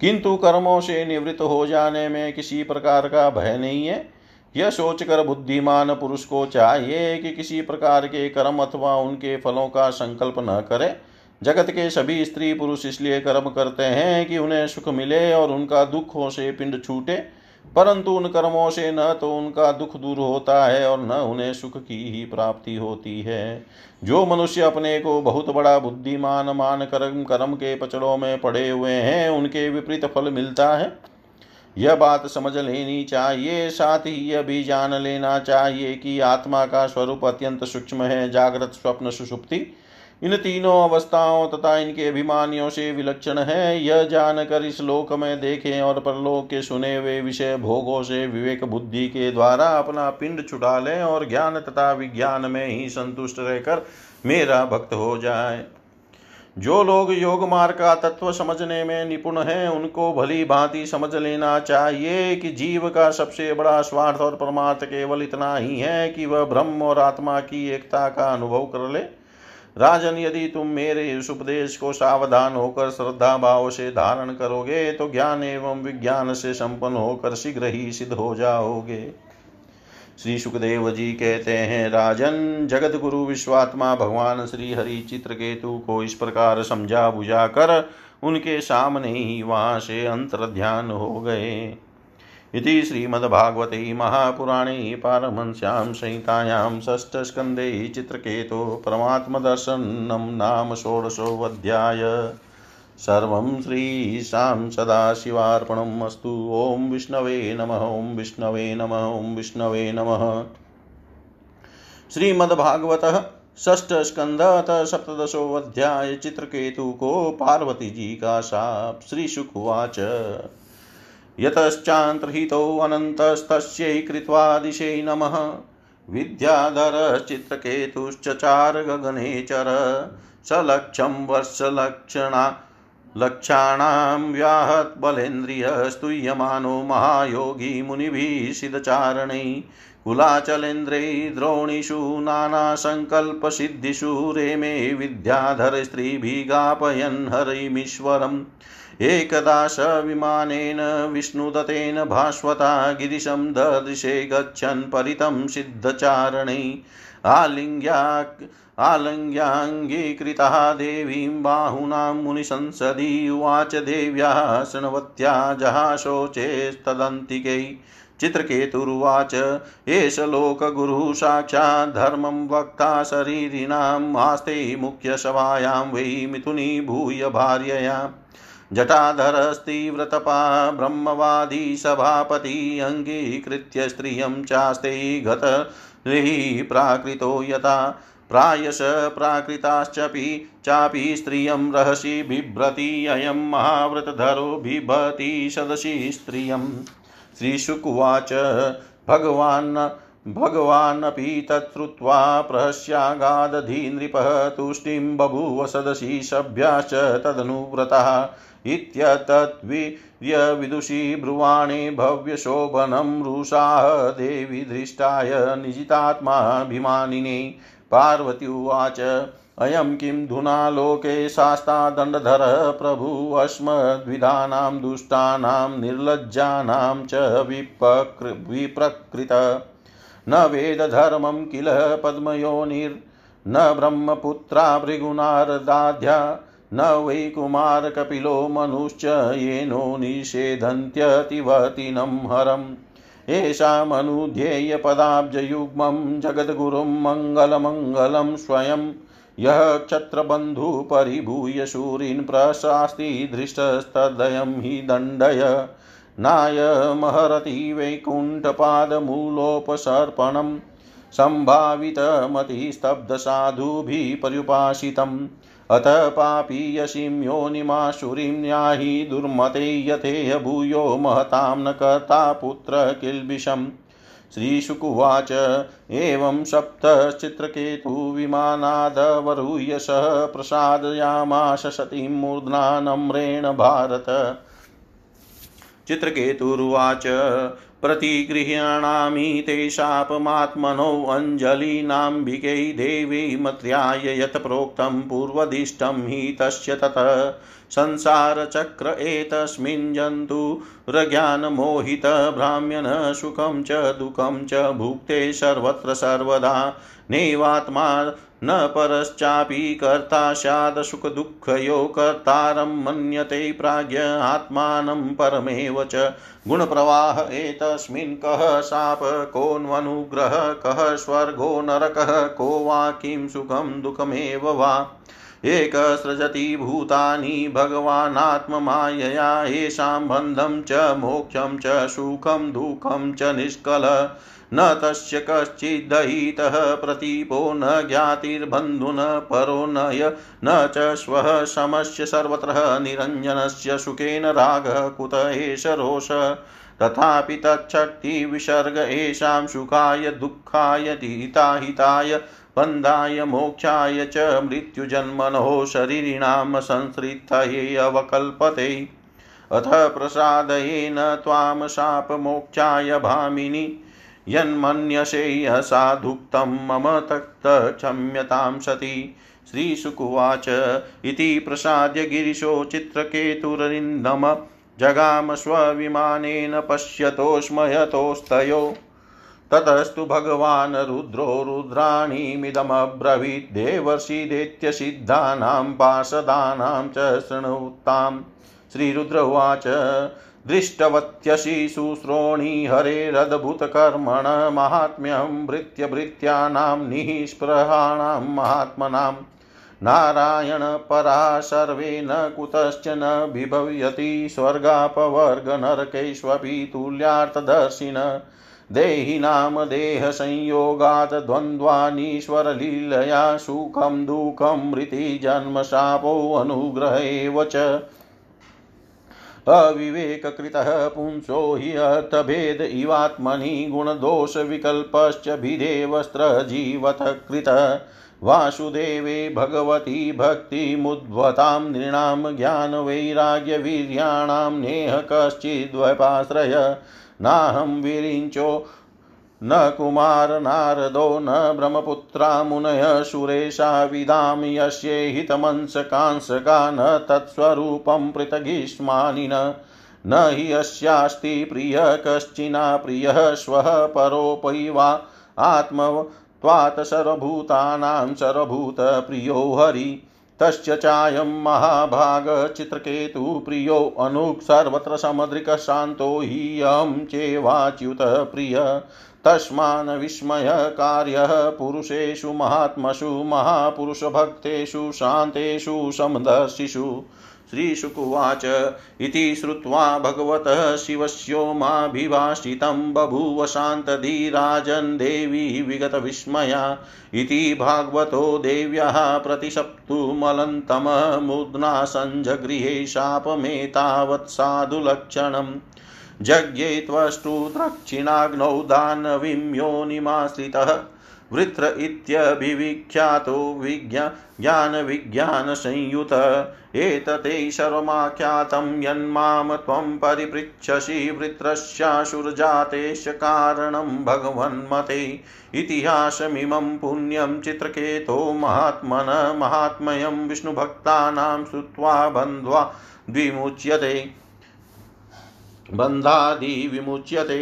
किंतु कर्मों से निवृत्त हो जाने में किसी प्रकार का भय नहीं है। यह सोचकर बुद्धिमान पुरुष को चाहिए कि किसी प्रकार के कर्म अथवा उनके फलों का संकल्प न करे। जगत के सभी स्त्री पुरुष इसलिए कर्म करते हैं कि उन्हें सुख मिले और उनका दुखों से पिंड छूटे, परंतु उन कर्मों से न तो उनका दुख दूर होता है और न उन्हें सुख की ही प्राप्ति होती है। जो मनुष्य अपने को बहुत बड़ा बुद्धिमान मान कर्म के पचड़ों में पड़े हुए हैं उनके विपरीत फल मिलता है, यह बात समझ लेनी चाहिए। साथ ही यह भी जान लेना चाहिए कि आत्मा का स्वरूप अत्यंत सूक्ष्म है। जागृत, स्वप्न, सुषुप्ति इन तीनों अवस्थाओं तथा इनके अभिमानियों से विलक्षण है। यह जानकर इस लोक में देखें और परलोक के सुने हुए विषय भोगों से विवेक बुद्धि के द्वारा अपना पिंड छुड़ा लें और ज्ञान तथा विज्ञान में ही संतुष्ट रहकर मेरा भक्त हो जाए। जो लोग योग मार्ग का तत्व समझने में निपुण हैं उनको भली भांति समझ लेना चाहिए कि जीव का सबसे बड़ा स्वार्थ और परमार्थ केवल इतना ही है कि वह ब्रह्म और आत्मा की एकता का अनुभव कर ले। राजन, यदि तुम मेरे इस उपदेश को सावधान होकर श्रद्धा भाव से धारण करोगे तो ज्ञान एवं विज्ञान से संपन्न होकर शीघ्र ही सिद्ध हो जाओगे। श्री सुखदेव जी कहते हैं, राजन, जगत गुरु विश्वात्मा भगवान श्री हरि चित्रकेतु को इस प्रकार समझा बुझा कर उनके सामने ही वहाँ से अंतर्ध्यान हो गए। इति श्रीमद्भागवते महापुराणे पारमहंस्यां संहितायां षष्ठस्कन्धे चित्रकेतो परमात्मदर्शनं नाम षोडशोऽध्याय। सर्वं श्रीशां सदाशिवार्पणम् अस्तु। ओं विष्णवे नमः। ओं विष्णवे नमः। ओं विष्णवे नमः। श्रीमद्भागवतः षष्ठस्कंध अतः सप्तदशोऽध्याय चित्रकेतु को पार्वती जी का शाप। श्रीशुकुवाच यतश्चान्तर्हितो अनन्तस्तस्यै कृत्वा दिशे नमः। विद्याधरश्चित्रकेतुश्चचार गगने चर सलक्षं वर्षलक्षणां व्याहत बलेन्द्रियस्तुयमानो महायोगी मुनिभिः सिद्धचारणै कुलाचलेन्द्रै द्रोणीषु नानासङ्कल्पसिद्धिषु रेमे विद्याधरस्त्रीभिः गापयन् हरिमीश्वरम्। एकदा स विमानेन विष्णुदत्तेन भास्वता गिरिशं ददृशे गच्छन् परितं सिद्धचारणे आलिङ्ग्याङ्गीकृता देवीं बाहुनां मुनिसंसदि उवाच देव्या शृण्वत्या जहाशोचेस्तदन्तिकै। चित्रकेतुर्वाच एष लोकगुरुः साक्षात् धर्मं वक्ता शरीरिणां आस्ते मुख्यसभायां वै मिथुनी भूय भार्यया। जटाधरस्तीव्रतपा ब्रह्मवादी सभापति अंगीकृत्य स्त्रियं चास्ते गतर्हि प्राकृतो यथा प्रायश प्राकृताश्चपि चापि स्त्रियं रहसि बिभ्रति अयं महाव्रतधरो बिभति सदसि स्त्रियं। श्रीशुकुवाच भगवान् भगवान् अपि तच्छ्रुत्वा प्रहस्यागादधीनृपः तुष्टिं बभूव सदसि सभ्याश्च तदनुव्रतः इत्यतद्वीर्य विदुषी ब्रुवाणे भव्यशोभनं रुषाः देवी दृष्टाय निजितात्माभिमानिने पार्वती उवाच अयं किं धुना लोके शास्ता दण्डधर प्रभु अस्मद्विधानां दुष्टानां निर्लज्जानां च विप्रकृत न वेदधर्मं किल पद्मयोनिर्न ब्रह्मपुत्रा भृगुनारदाध्या न वै कुमारकपिलो मनुश्च येनो निषेधन्त्यतिवतिनं हरम् एषामनुध्येयपदाब्जयुग्मं जगद्गुरुं मङ्गलमङ्गलं स्वयं यः क्षत्रबन्धुः परिभूय सूरीन् प्रशास्ति धृष्टस्तदयं हि दण्डय नाय महरति वैकुण्ठपादमूलोपसर्पणं सम्भावितमतिस्तब्धसाधुभिः पर्युपासितम् अतः पापी यशिं योनिमाशुरीं न्याहि दुर्मते यथेह भूयो महतां न कर्ता पुत्र किल्बिषम् श्रीशुकुवाच एवं सप्तश्चित्रकेतु विमानादवरुह्य सः प्रसादयामास सतीं मूर्ध्ना नम्रेण भारत। चित्रकेतुर्वाच प्रतिगृह्णामि ते शापमात्मनो अञ्जलिनाम्बिके देवी मत्र्याय यत् प्रोक्तं पूर्वदिष्टं हि तस्य ततः संसारचक्र एतस्मिन् जन्तुरज्ञानमोहित भ्राम्यन् सुखं च दुःखं च भुक्ते सर्वत्र सर्वदा नैवात्मा न परश्चापि कर्ता स्यात् सुखदुःखयोः कर्तारं मन्यते प्राज्ञ आत्मानं परमेव च गुणप्रवाह एतस्मिन् कः शापः कोऽन्वनुग्रहः कः स्वर्गो नरकः को वा किं सुखं दुःखमेव वा एकः सृजति भूतानि भगवानात्ममायया येषां बन्धं च मोक्षं च सुखं दुःखं च निष्कलः न तस्य कश्चिद्दयितः प्रतीपो न ज्ञातिर्बन्धुन परो नय न च स्वः समस्य सर्वत्र निरञ्जनस्य सुखेन रागः कुत एष रोषः तथापि तच्छक्ति विसर्ग एषां सुखाय दुःखाय हिताहिताय बन्धाय मोक्षाय च मृत्युजन्मनः शरीरिणां संसृत्तये अवकल्पते अथ प्रसादयेन त्वां शापमोक्षाय भामिनि यन्मन्यसे असाधुक्तं मम तक्त क्षम्यतां सति। श्रीशुकुवाच इति प्रसाद्य गिरिशो चित्रकेतुररिन्दम जगाम स्वविमानेन पश्यतो स्मयतोस्तयो। ततस्तु भगवान् रुद्रो रुद्राणीमिदमब्रवीत् देवर्षि दैत्यसिद्धानां पार्षदानां च शृणुतां। श्रीरुद्र उवाच दृष्टवत्यसि शुश्रोणि हरेरद्भुतकर्मण महात्म्यं भृत्यानां निःस्पृहाणां महात्मनां नारायण परा सर्वे न कुतश्च न विभवयति स्वर्गापवर्ग नरकैष्वपि तुल्यार्थदर्शिन देहिनाम देह संयोगात् द्वन्द्वानीश्वरलीलया सुखं दुःखं मृति जन्म शापो अनुग्रह एव च अविवेककृतः पुंसो हि अर्थभेद इवात्मनि गुणदोषविकल्पश्च भिदेवस्त्र जीवतकृतः वासुदेवे भगवती भक्तिमुद्भवतां नृणां ज्ञानवैराग्यवीर्याणां नेह कश्चिद्वैपाश्रय नाहं विरिञ्चो न कुमार नारदो न ब्रह्मपुत्रा मुनय सुरेशा विदामि यस्ये हितमंसकांसका न तत्स्वरूपं पृथगीष्मानि न हि यस्यास्ति प्रियः कश्चिना प्रियः स्वः परोपरि वा आत्मत्वात् सर्वभूतानां सर्वभूतप्रियो हरि तस्य चायं महाभाग चित्रकेतु प्रियो अनुक् सर्वत्र समद्रिक शान्तो हि अहं चेवाच्युत प्रिय तस्मान् विस्मय कार्यः पुरुषेषु महात्मसु महापुरुषभक्तेषु शान्तेषु समदर्शिषु। श्रीशुकुवाच इति श्रुत्वा भगवतः शिवस्योमाभिभाषितं बभूव शान्तधीराजन् देवी विगतविस्मया इति भागवतो देव्याः प्रतिशप्तु मलन्तमः मुद्ना सञ्जगृहे शापमेतावत् साधुलक्षणम् जज्ञे त्वष्टु दक्षिणाग्नौ दानवीं योनिमाश्रितः वृत्र इत्यभिविख्यातो ज्ञानविज्ञानसंयुतः एतते सर्वमाख्यातं यन्मां त्वं परिपृच्छसि वृत्रस्यासुरजातेश्च कारणं भगवन्मते इतिहासमिमं पुण्यं चित्रकेतो महात्मनः महात्म्यं विष्णुभक्तानां श्रुत्वा बन्ध्वा द्विमुच्यते बंधादि विमुच्यते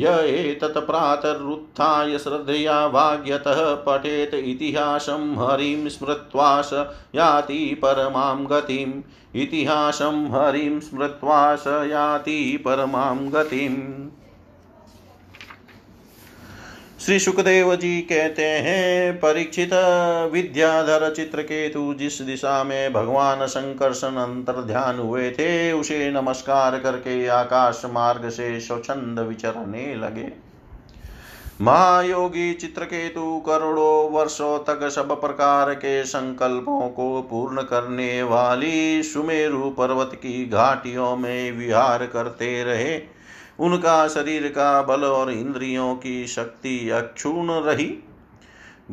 य एतत् प्रातरुत्थाय श्रद्धया वाग्यतः पठेत इतिहासं हरिं स्मृत्वा स याति परमां गतिम् इतिहासं हरिं स्मृत्वा स याति परमां गतिम्। श्री सुखदेव जी कहते हैं, परीक्षित, विद्याधर चित्रकेतु जिस दिशा में भगवान शंकर्षण अंतर्ध्यान हुए थे उसे नमस्कार करके आकाश मार्ग से स्वच्छंद विचरने लगे। महायोगी चित्रकेतु करोड़ों वर्षों तक सब प्रकार के संकल्पों को पूर्ण करने वाली सुमेरु पर्वत की घाटियों में विहार करते रहे। उनका शरीर का बल और इंद्रियों की शक्ति अक्षुण रही।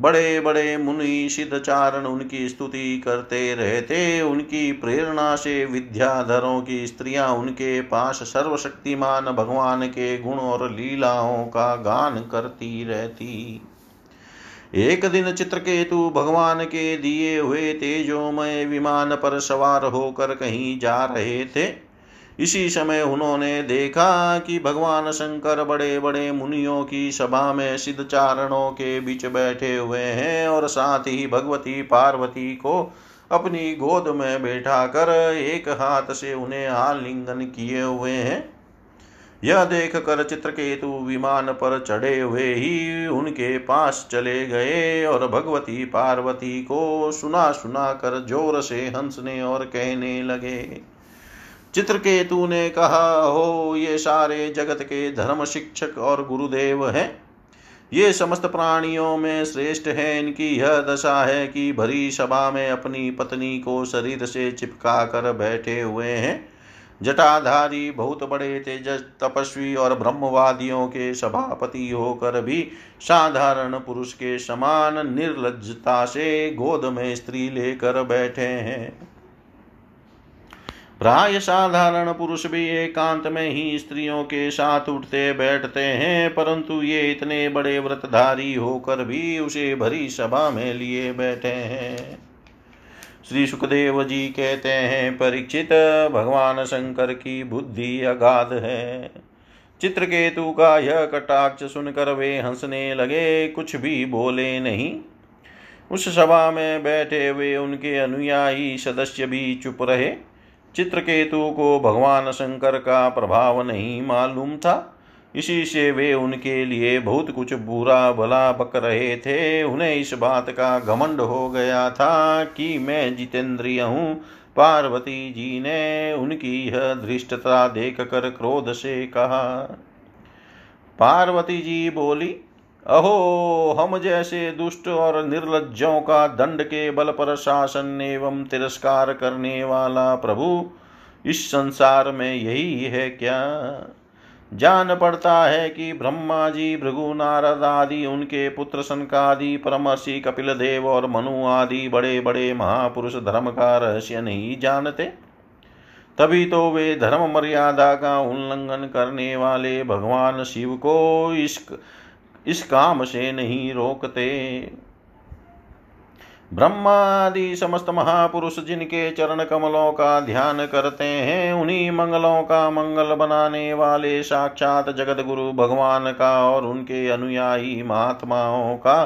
बड़े बड़े मुनि सिद्धचारण उनकी स्तुति करते रहते। उनकी प्रेरणा से विद्याधरों की स्त्रियां उनके पास सर्वशक्तिमान भगवान के गुण और लीलाओं का गान करती रहती। एक दिन चित्रकेतु भगवान के दिए हुए तेजोमय विमान पर सवार होकर कहीं जा रहे थे। इसी समय उन्होंने देखा कि भगवान शंकर बड़े बड़े मुनियों की सभा में सिद्धचारणों के बीच बैठे हुए हैं और साथ ही भगवती पार्वती को अपनी गोद में बैठा कर एक हाथ से उन्हें आलिंगन किए हुए हैं। यह देख कर चित्रकेतु विमान पर चढ़े हुए ही उनके पास चले गए और भगवती पार्वती को सुना सुना कर जोर से हंसने और कहने लगे। चित्रकेतु ने कहा, हो, ये सारे जगत के धर्म शिक्षक और गुरुदेव हैं। ये समस्त प्राणियों में श्रेष्ठ हैं। इनकी यह दशा है कि भरी सभा में अपनी पत्नी को शरीर से चिपका कर बैठे हुए हैं। जटाधारी बहुत बड़े तेजस तपस्वी और ब्रह्मवादियों के सभापति होकर भी साधारण पुरुष के समान निर्लज्जता से गोद में स्त्री लेकर बैठे हैं। प्राय साधारण पुरुष भी एकांत में ही स्त्रियों के साथ उठते बैठते हैं, परंतु ये इतने बड़े व्रतधारी होकर भी उसे भरी सभा में लिए बैठे हैं। श्री सुखदेव जी कहते हैं, परीक्षित, भगवान शंकर की बुद्धि अगाध है। चित्रकेतु का यह कटाक्ष सुनकर वे हंसने लगे, कुछ भी बोले नहीं। उस सभा में बैठे हुए उनके अनुयायी सदस्य भी चुप रहे। चित्रकेतु को भगवान शंकर का प्रभाव नहीं मालूम था, इसी से वे उनके लिए बहुत कुछ बुरा भला बक रहे थे। उन्हें इस बात का घमंड हो गया था कि मैं जितेंद्रिय हूँ। पार्वती जी ने उनकी यह धृष्टता देख कर क्रोध से कहा। पार्वती जी बोली, अहो, हम जैसे दुष्ट और निर्लज्जों का दंड के बल पर शासन एवं तिरस्कार करने वाला प्रभु, इस संसार में यही है क्या? जान पड़ता है कि ब्रह्मा जी, भृगु, नारद आदि, उनके पुत्र सनकादि, परमर्षि कपिल देव और मनु आदि बड़े बड़े महापुरुष धर्म का रहस्य नहीं जानते। तभी तो वे धर्म मर्यादा का उल्लंघन करने वाले भगवान शिव को इस काम से नहीं रोकते। ब्रह्मा आदि समस्त महापुरुष जिनके चरण कमलों का ध्यान करते हैं, उन्हीं मंगलों का मंगल बनाने वाले साक्षात जगत गुरु भगवान का और उनके अनुयायी महात्माओं का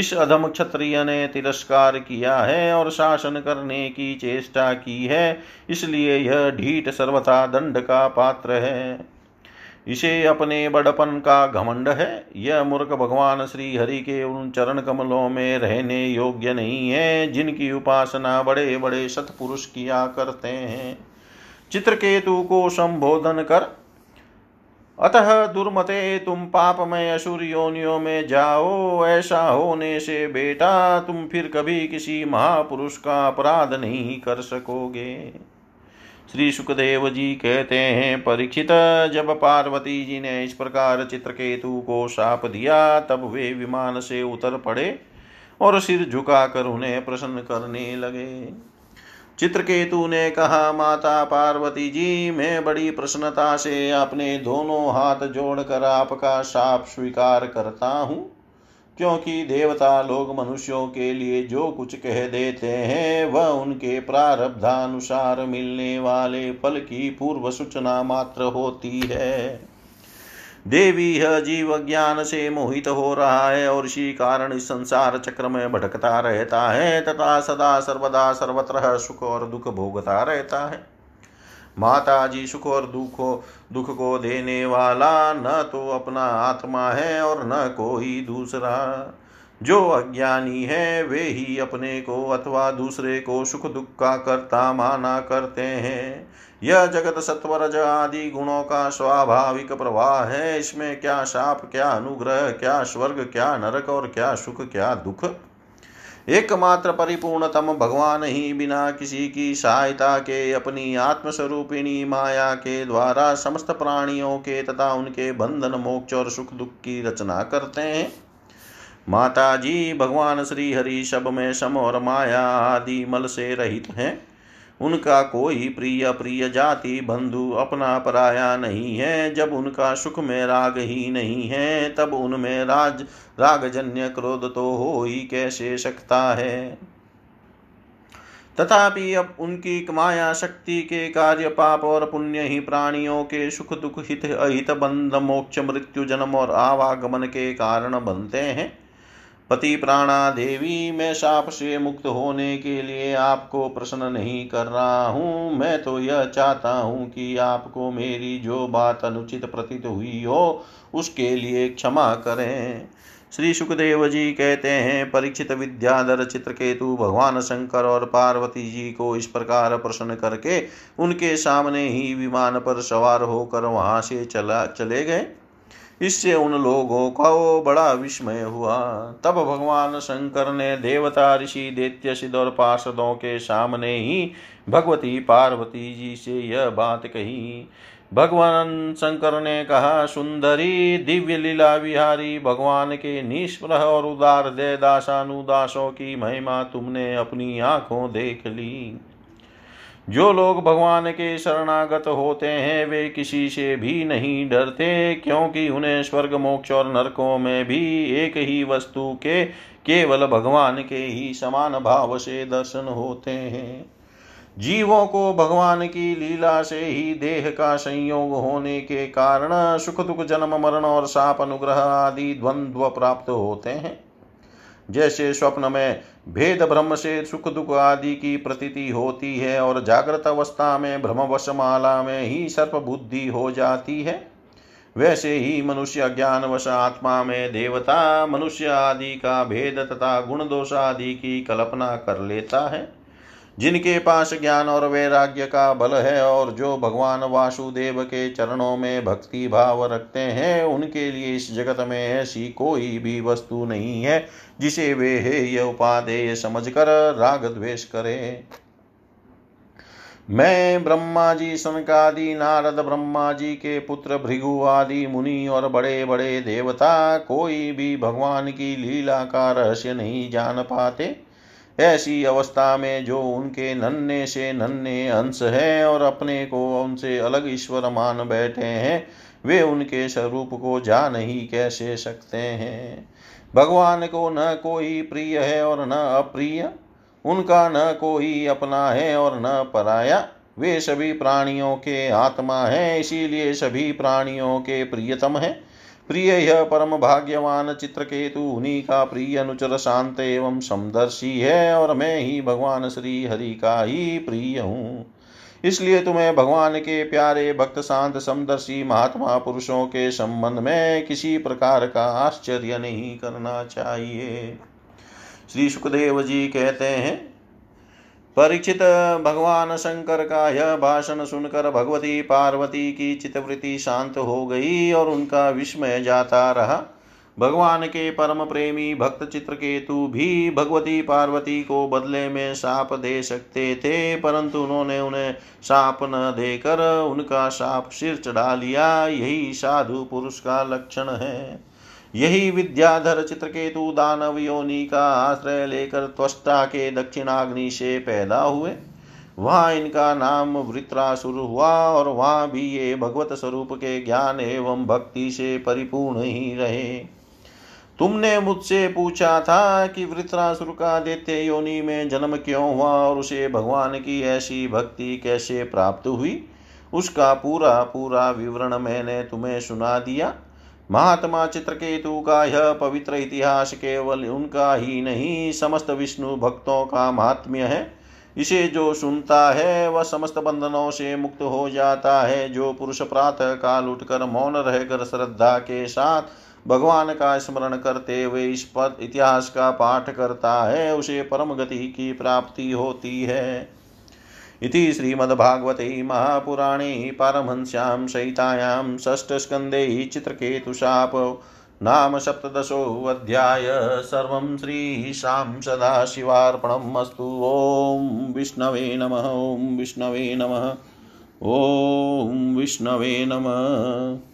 इस अधम क्षत्रिय ने तिरस्कार किया है और शासन करने की चेष्टा की है। इसलिए यह ढीठ सर्वथा दंड का पात्र है। इसे अपने बड़पन का घमंड है। यह मूर्ख भगवान श्री हरि के उन चरण कमलों में रहने योग्य नहीं है जिनकी उपासना बड़े बड़े सत्पुरुष किया करते हैं। चित्रकेतु को संबोधन कर, अतः दुर्मते, तुम पाप में असुर योनियों में जाओ। ऐसा होने से बेटा तुम फिर कभी किसी महापुरुष का अपराध नहीं कर सकोगे। श्री सुखदेव जी कहते हैं, परीक्षित, जब पार्वती जी ने इस प्रकार चित्रकेतु को शाप दिया तब वे विमान से उतर पड़े और सिर झुकाकर उन्हें प्रसन्न करने लगे। चित्रकेतु ने कहा, माता पार्वती जी, मैं बड़ी प्रसन्नता से अपने दोनों हाथ जोड़कर आपका शाप स्वीकार करता हूँ, क्योंकि देवता लोग मनुष्यों के लिए जो कुछ कह देते हैं वह उनके प्रारब्धानुसार मिलने वाले फल की पूर्व सूचना मात्र होती है। देवी यह जीव ज्ञान से मोहित हो रहा है और इसी कारण इस संसार चक्र में भटकता रहता है तथा सदा सर्वदा सर्वत्र सुख और दुख भोगता रहता है। माता जी, सुख और दुख को देने वाला न तो अपना आत्मा है और न कोई दूसरा। जो अज्ञानी है वे ही अपने को अथवा दूसरे को सुख दुख का कर्ता माना करते हैं। यह जगत सत्वरज आदि गुणों का स्वाभाविक प्रवाह है। इसमें क्या शाप, क्या अनुग्रह, क्या स्वर्ग, क्या नरक और क्या सुख, क्या दुख। एकमात्र परिपूर्णतम भगवान ही बिना किसी की सहायता के अपनी आत्मस्वरूपिणी माया के द्वारा समस्त प्राणियों के तथा उनके बंधन, मोक्ष और सुख दुख की रचना करते हैं। माता जी, भगवान श्री हरि सब में सम और माया आदि मल से रहित हैं। उनका कोई प्रिय प्रिय, जाति बंधु, अपना पराया नहीं है। जब उनका सुख में राग ही नहीं है तब उनमें रागजन्य क्रोध तो हो ही कैसे सकता है। तथापि अब उनकी माया शक्ति के कार्य पाप और पुण्य ही प्राणियों के सुख दुख, हित अहित, बंध मोक्ष, मृत्यु, जन्म और आवागमन के कारण बनते हैं। पति प्राणा देवी, मैं शाप से मुक्त होने के लिए आपको प्रसन्न नहीं कर रहा हूँ। मैं तो यह चाहता हूँ कि आपको मेरी जो बात अनुचित प्रतीत हुई हो उसके लिए क्षमा करें। श्री सुखदेव जी कहते हैं, परीक्षित, विद्याधर चित्रकेतु भगवान शंकर और पार्वती जी को इस प्रकार प्रसन्न करके उनके सामने ही विमान पर सवार होकर वहाँ से चले गए। इससे उन लोगों का बड़ा विस्मय हुआ। तब भगवान शंकर ने देवता, ऋषि, दैत्य, सिद्ध और पार्षदों के सामने ही भगवती पार्वती जी से यह बात कही। भगवान शंकर ने कहा, सुंदरी, दिव्य लीला विहारी, भगवान के निष्प्रह और उदार दे दासानुदासों की महिमा तुमने अपनी आँखों देख ली। जो लोग भगवान के शरणागत होते हैं वे किसी से भी नहीं डरते, क्योंकि उन्हें स्वर्ग, मोक्ष और नरकों में भी एक ही वस्तु के केवल भगवान के ही समान भाव से दर्शन होते हैं। जीवों को भगवान की लीला से ही देह का संयोग होने के कारण सुख दुख, जन्म मरण और शाप, अनुग्रह आदि द्वंद्व प्राप्त होते हैं। जैसे स्वप्न में भेद भ्रम से सुख दुख आदि की प्रतीति होती है और जागृत अवस्था में भ्रमवशमाला में ही सर्प बुद्धि हो जाती है, वैसे ही मनुष्य ज्ञानवश आत्मा में देवता, मनुष्य आदि का भेद तथा गुण दोष आदि की कल्पना कर लेता है। जिनके पास ज्ञान और वैराग्य का बल है और जो भगवान वासुदेव के चरणों में भक्ति भाव रखते हैं, उनके लिए इस जगत में ऐसी कोई भी वस्तु नहीं है जिसे वे हेय उपादेय समझकर राग द्वेष करें। मैं ब्रह्मा जी, सनकादि, नारद, ब्रह्मा जी के पुत्र भृगु आदि मुनि और बड़े बड़े देवता कोई भी भगवान की लीला का रहस्य नहीं जान पाते। ऐसी अवस्था में जो उनके नन्हे से नन्हे अंश हैं और अपने को उनसे अलग ईश्वर मान बैठे हैं, वे उनके स्वरूप को जान ही कैसे सकते हैं। भगवान को न कोई प्रिय है और न अप्रिय, उनका न कोई अपना है और न पराया। वे सभी प्राणियों के आत्मा हैं, इसीलिए सभी प्राणियों के प्रियतम हैं। प्रिय यह परम भाग्यवान चित्रकेतु उन्हीं का प्रिय, अनुचर, शांत एवं समदर्शी है और मैं ही भगवान श्री हरि का ही प्रिय हूँ। इसलिए तुम्हें भगवान के प्यारे भक्त, शांत, समदर्शी महात्मा पुरुषों के संबंध में किसी प्रकार का आश्चर्य नहीं करना चाहिए। श्री सुखदेव जी कहते हैं, परीक्षित, भगवान शंकर का यह भाषण सुनकर भगवती पार्वती की चित्तवृत्ति शांत हो गई और उनका विस्मय जाता रहा। भगवान के परम प्रेमी भक्त चित्रकेतु भी भगवती पार्वती को बदले में शाप दे सकते थे, परंतु उन्होंने उन्हें शाप न देकर उनका शाप सिर चढ़ा लिया। यही साधु पुरुष का लक्षण है। यही विद्याधर चित्रकेतु दानव योनि का आश्रय लेकर त्वष्टा के दक्षिणाग्नि से पैदा हुए। वहाँ इनका नाम वृत्रासुर हुआ और वहाँ भी ये भगवत स्वरूप के ज्ञान एवं भक्ति से परिपूर्ण ही रहे। तुमने मुझसे पूछा था कि वृत्रासुर का दैत्य योनि में जन्म क्यों हुआ और उसे भगवान की ऐसी भक्ति कैसे प्राप्त हुई। उसका पूरा पूरा विवरण मैंने तुम्हें सुना दिया। महात्मा चित्रकेतु का यह पवित्र इतिहास केवल उनका ही नहीं समस्त विष्णु भक्तों का महात्म्य है। इसे जो सुनता है वह समस्त बंधनों से मुक्त हो जाता है। जो पुरुष प्रातः काल उठकर मौन रहकर श्रद्धा के साथ भगवान का स्मरण करते हुए इस पर इतिहास का पाठ करता है उसे परम गति की प्राप्ति होती है। इति श्रीमद्भागवते महापुराणे पारमहंस्यां संहितायां षष्ठस्कन्धे चित्रकेतुशाप नाम सप्तदशोऽध्याय सर्वं श्रीशां सदाशिवार्पणमस्तु। ओं विष्णवे नमः। ओं विष्णवे नमः। ओं विष्णवे नमः।